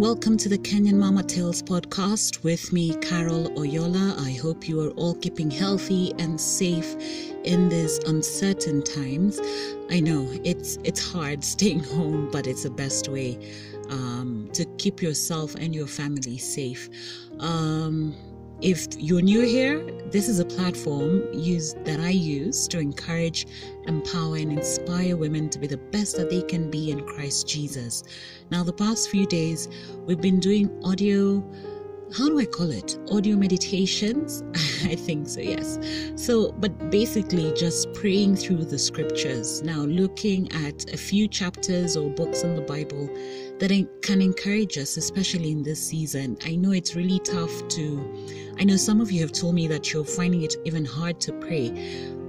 and welcome to the Kenyan Mama Tales podcast with me, Carol Oyola. I hope you are all keeping healthy and safe in these uncertain times. I know it's hard staying home, but it's the best way to keep yourself and your family safe. If you're new here, this is a platform that I use to encourage, empower, and inspire women to be the best that they can be in Christ Jesus. Now, the past few days, we've been doing audio meditations? I think so, yes. But basically just praying through the scriptures. Now, looking at a few chapters or books in the Bible that can encourage us, especially in this season. I know it's really tough I know some of you have told me that you're finding it even hard to pray,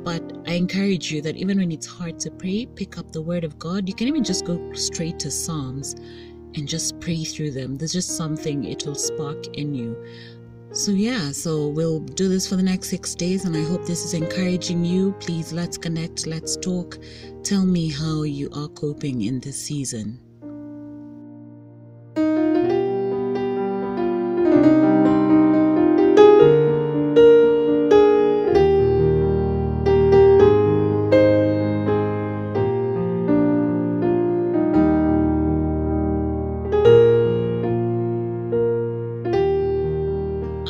but I encourage you that even when it's hard to pray, pick up the Word of God. You can even just go straight to Psalms and just pray through them. There's just something it will spark in you. So we'll do this for the next 6 days, and I hope this is encouraging you. Please, let's connect, let's talk. Tell me how you are coping in this season.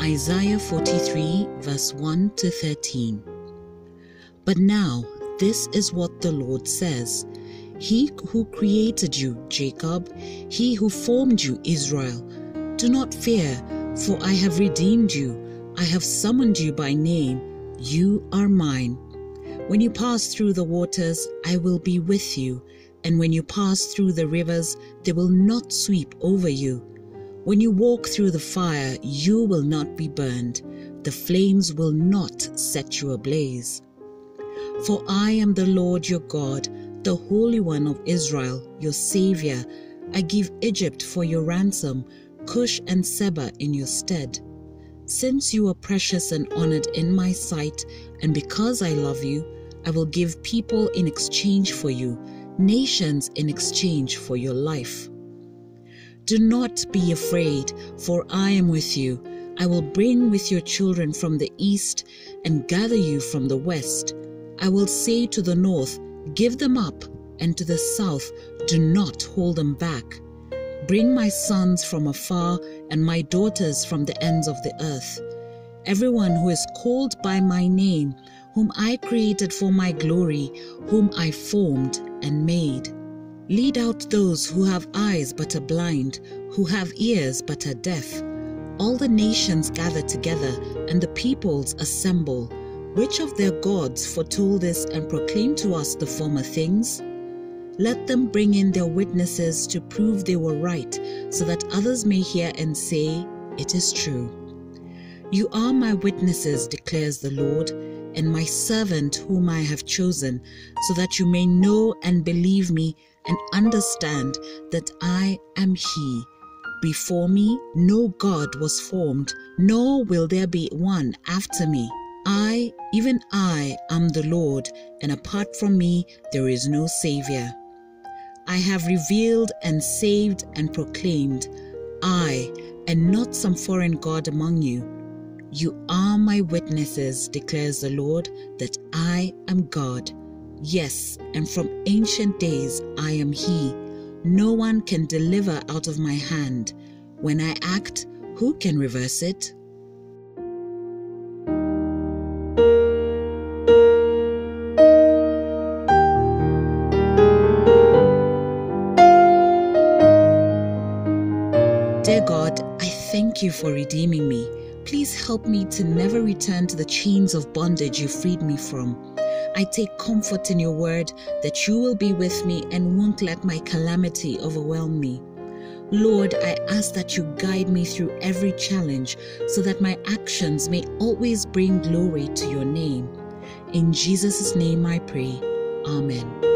Isaiah 43 verse 1 to 13. But now this is what the Lord says, He who created you, Jacob, He who formed you, Israel. Do not fear, for I have redeemed you. I have summoned you by name. You are mine. When you pass through the waters, I will be with you. And when you pass through the rivers, they will not sweep over you. When you walk through the fire, you will not be burned. The flames will not set you ablaze. For I am the Lord your God, the Holy One of Israel, your Savior. I give Egypt for your ransom, Cush and Seba in your stead. Since you are precious and honored in my sight, and because I love you, I will give people in exchange for you, nations in exchange for your life. Do not be afraid, for I am with you. I will bring with your children from the east and gather you from the west. I will say to the north, give them up, and to the south, do not hold them back. Bring my sons from afar and my daughters from the ends of the earth. Everyone who is called by my name, whom I created for my glory, whom I formed and made. Lead out those who have eyes but are blind, who have ears but are deaf. All the nations gather together, and the peoples assemble. Which of their gods foretold this and proclaimed to us the former things? Let them bring in their witnesses to prove they were right, so that others may hear and say, it is true. You are my witnesses, declares the Lord, and my servant whom I have chosen, so that you may know and believe me, and understand that I am He. Before me, no God was formed, nor will there be one after me. I, even I, am the Lord, and apart from me, there is no Savior. I have revealed and saved and proclaimed, I, and not some foreign God among you. You are my witnesses, declares the Lord, that I am God. Yes, and from ancient days I am He. No one can deliver out of my hand. When I act, who can reverse it? Dear God, I thank you for redeeming me. Please help me to never return to the chains of bondage you freed me from. I take comfort in your word that you will be with me and won't let my calamity overwhelm me. Lord, I ask that you guide me through every challenge so that my actions may always bring glory to your name. In Jesus' name I pray. Amen.